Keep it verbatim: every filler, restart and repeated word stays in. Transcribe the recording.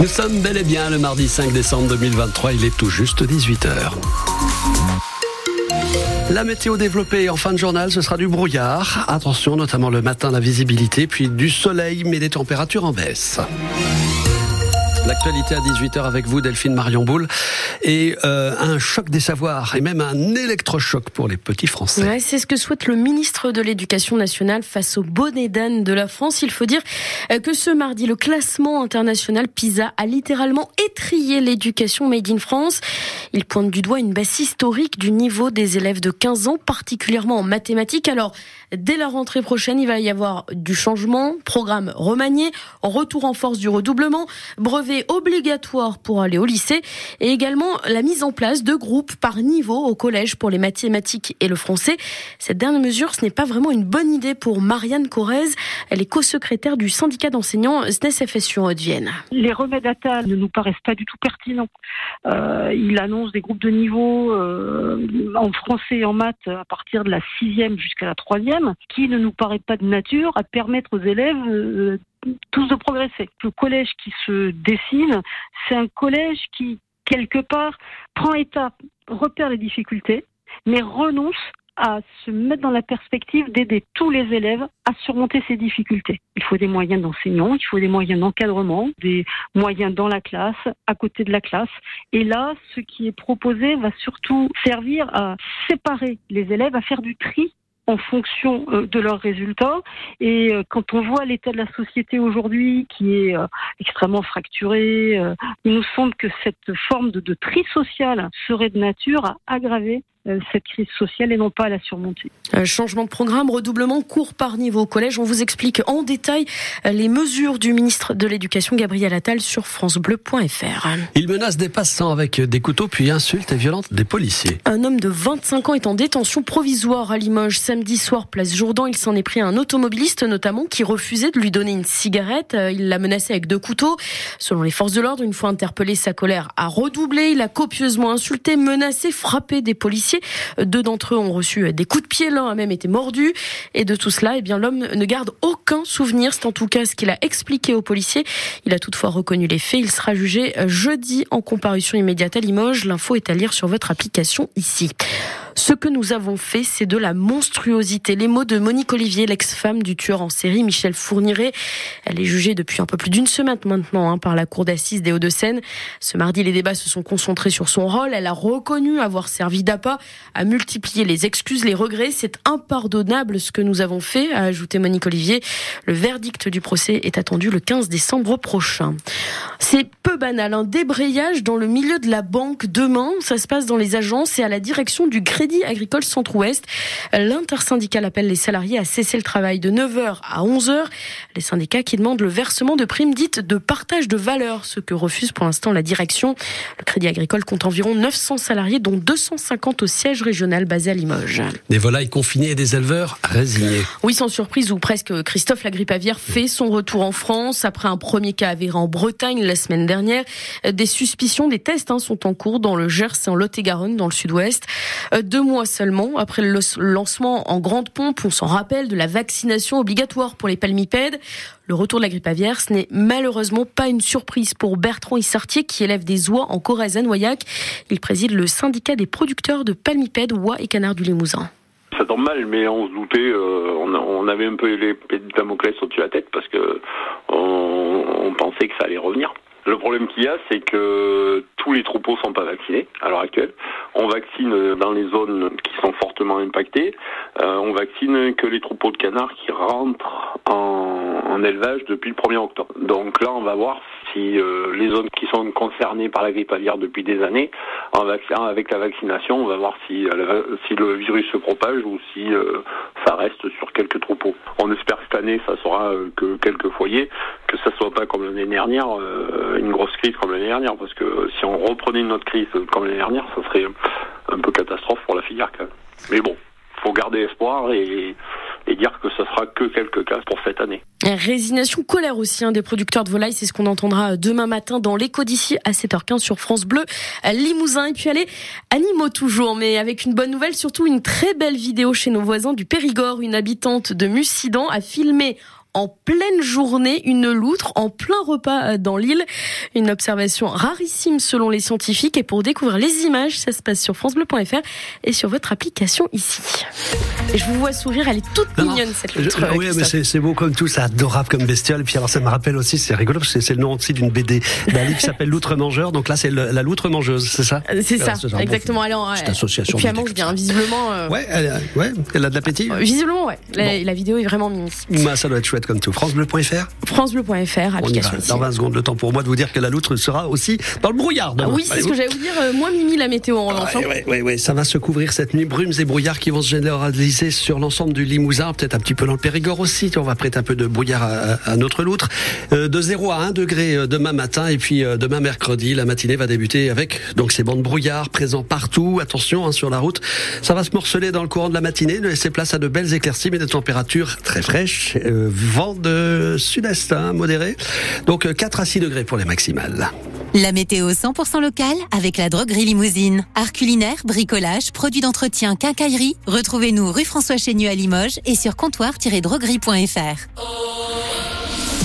Nous sommes bel et bien le mardi cinq décembre deux mille vingt-trois, il est tout juste dix-huit heures. La météo développée en fin de journal, ce sera du brouillard. Attention, notamment le matin, la visibilité, puis du soleil, mais des températures en baisse. L'actualité à dix-huit heures avec vous, Delphine Marion Boulle, et euh, un choc des savoirs, et même un électrochoc pour les petits Français. Ouais, c'est ce que souhaite le ministre de l'Éducation nationale face au bonnet d'âne de la France. Il faut dire que ce mardi, le classement international PISA a littéralement étrillé l'éducation made in France. Il pointe du doigt une baisse historique du niveau des élèves de quinze ans, particulièrement en mathématiques. Alors, dès la rentrée prochaine, il va y avoir du changement, programme remanié, retour en force du redoublement, brevet obligatoire pour aller au lycée et également la mise en place de groupes par niveau au collège pour les mathématiques et le français. Cette dernière mesure, ce n'est pas vraiment une bonne idée pour Marianne Correz. Elle est co-secrétaire du syndicat d'enseignants S N E S F S U en Haute-Vienne. Les remèdes Attal ne nous paraissent pas du tout pertinents. Euh, il annonce des groupes de niveau euh, en français et en maths à partir de la sixième jusqu'à la troisième, qui ne nous paraît pas de nature à permettre aux élèves euh, tous de progresser. Le collège qui se dessine, c'est un collège qui, quelque part, prend étape, repère les difficultés, mais renonce à se mettre dans la perspective d'aider tous les élèves à surmonter ces difficultés. Il faut des moyens d'enseignants, il faut des moyens d'encadrement, des moyens dans la classe, à côté de la classe. Et là, ce qui est proposé va surtout servir à séparer les élèves, à faire du tri en fonction de leurs résultats. Et quand on voit l'état de la société aujourd'hui qui est extrêmement fracturée, il nous semble que cette forme de, de tri social serait de nature à aggraver cette crise sociale et non pas à la surmonter. Un changement de programme, redoublement, cours par niveau au collège. On vous explique en détail les mesures du ministre de l'Éducation, Gabriel Attal, sur France bleu point F R. Il menace des passants avec des couteaux, puis insulte et violente des policiers. Un homme de vingt-cinq ans est en détention provisoire à Limoges. Samedi soir, place Jourdan, il s'en est pris à un automobiliste, notamment, qui refusait de lui donner une cigarette. Il l'a menacé avec deux couteaux. Selon les forces de l'ordre, une fois interpellé, sa colère a redoublé. Il a copieusement insulté, menacé, frappé des policiers. Deux d'entre eux ont reçu des coups de pied, l'un a même été mordu. Et de tout cela, eh bien, l'homme ne garde aucun souvenir. C'est en tout cas ce qu'il a expliqué aux policiers. Il a toutefois reconnu les faits. Il sera jugé jeudi en comparution immédiate à Limoges. L'info est à lire sur votre application ici. Ce que nous avons fait, c'est de la monstruosité. Les mots de Monique Olivier, l'ex-femme du tueur en série Michel Fourniret. Elle est jugée depuis un peu plus d'une semaine maintenant hein, par la cour d'assises des Hauts-de-Seine. Ce mardi, les débats se sont concentrés sur son rôle. Elle a reconnu avoir servi d'appât à multiplier les excuses, les regrets. C'est impardonnable ce que nous avons fait, a ajouté Monique Olivier. Le verdict du procès est attendu le quinze décembre prochain. C'est peu banal, un débrayage dans le milieu de la banque demain. Ça se passe dans les agences et à la direction du Crédit Crédit Agricole Centre-Ouest. L'intersyndicale appelle les salariés à cesser le travail de neuf heures à onze heures. Les syndicats qui demandent le versement de primes dites de partage de valeur, ce que refuse pour l'instant la direction. Le Crédit Agricole compte environ neuf cents salariés, dont deux cent cinquante au siège régional basé à Limoges. Des volailles confinées et des éleveurs résignés. Oui, sans surprise, ou presque, Christophe Lagrippe-Avière fait son retour en France après un premier cas avéré en Bretagne la semaine dernière. Des suspicions, des tests hein, sont en cours dans le Gers et en Lot-et-Garonne, dans le sud-ouest. Deux mois seulement après le lancement en grande pompe, on s'en rappelle, de la vaccination obligatoire pour les palmipèdes. Le retour de la grippe aviaire, ce n'est malheureusement pas une surprise pour Bertrand Issartier qui élève des oies en Corrèze à Noailhac. Il préside le syndicat des producteurs de palmipèdes, oies et canards du Limousin. Ça tombe mal, mais on se doutait, euh, on, on avait un peu l'épée de Damoclès au-dessus de la tête parce que on, on pensait que ça allait revenir. Le problème qu'il y a, c'est que tous les troupeaux sont pas vaccinés à l'heure actuelle. On vaccine dans les zones qui sont fortement impactées. Euh, on vaccine que les troupeaux de canards qui rentrent en, en élevage depuis le premier octobre. Donc là, on va voir si euh, les zones qui sont concernées par la grippe aviaire depuis des années, en vac- avec la vaccination, on va voir si, euh, si le virus se propage ou si euh, ça reste sur quelques troupeaux. On espère que cette année, ça sera euh, que quelques foyers, que ça soit pas comme l'année dernière, euh, une grosse crise comme l'année dernière, parce que si on On reprenait une autre crise comme l'année dernière, ça serait un peu catastrophe pour la filière quand même. Mais bon, faut garder espoir et, et dire que ça sera que quelques cas pour cette année. Résignation, colère aussi hein, des producteurs de volailles, c'est ce qu'on entendra demain matin dans l'écho d'ici à sept heures quinze sur France Bleu Limousin. Et puis allez, animaux toujours, mais avec une bonne nouvelle, surtout une très belle vidéo chez nos voisins du Périgord. Une habitante de Mussidan a filmé en pleine journée une loutre en plein repas dans l'île. Une observation rarissime selon les scientifiques. Et pour découvrir les images, ça se passe sur francebleu point f r et sur votre application ici. Et je vous vois sourire, elle est toute non, mignonne non, cette loutre. Je, oui, mais c'est, c'est beau comme tout, c'est adorable comme bestiole. Et puis alors ça me rappelle aussi, c'est rigolo, parce que c'est, c'est le nom aussi d'une B D, d'un livre qui s'appelle Loutre Mangeur. Donc là, c'est le, la loutre mangeuse, c'est ça C'est alors, ça, ce exactement. Bon, alors, cette association. Et puis elle mange bien, visiblement. Euh... Ouais, elle a, ouais, elle a de l'appétit. Visiblement, ouais. La, bon. la vidéo est vraiment mimi. Bah, ça doit être chouette comme tout. francebleu point f r francebleu point f r, application. Dans vingt secondes, le temps pour moi de vous dire que la loutre sera aussi dans le brouillard. Ah, oui, c'est ce que j'allais vous dire. Euh, moins mimi la météo en l'enfant. Oui, oui, oui. Ça va se couvrir cette nuit. Brumes et brouillards qui vont se généraliser sur l'ensemble du Limousin, peut-être un petit peu dans le Périgord aussi. On va prêter un peu de brouillard à, à notre loutre. Euh, de zéro à un degré demain matin. Et puis euh, demain mercredi, la matinée va débuter avec donc ces bandes brouillard présents partout. Attention hein, sur la route. Ça va se morceler dans le courant de la matinée, laisser place à de belles éclaircies, mais de températures très fraîches. Euh, vent de sud-est hein, modéré. Donc quatre à six degrés pour les maximales. La météo cent pour cent locale avec la droguerie Limousine. Art culinaire, bricolage, produits d'entretien, quincaillerie. Retrouvez-nous rue François Chénieux à Limoges et sur comptoir tiret droguerie point f r.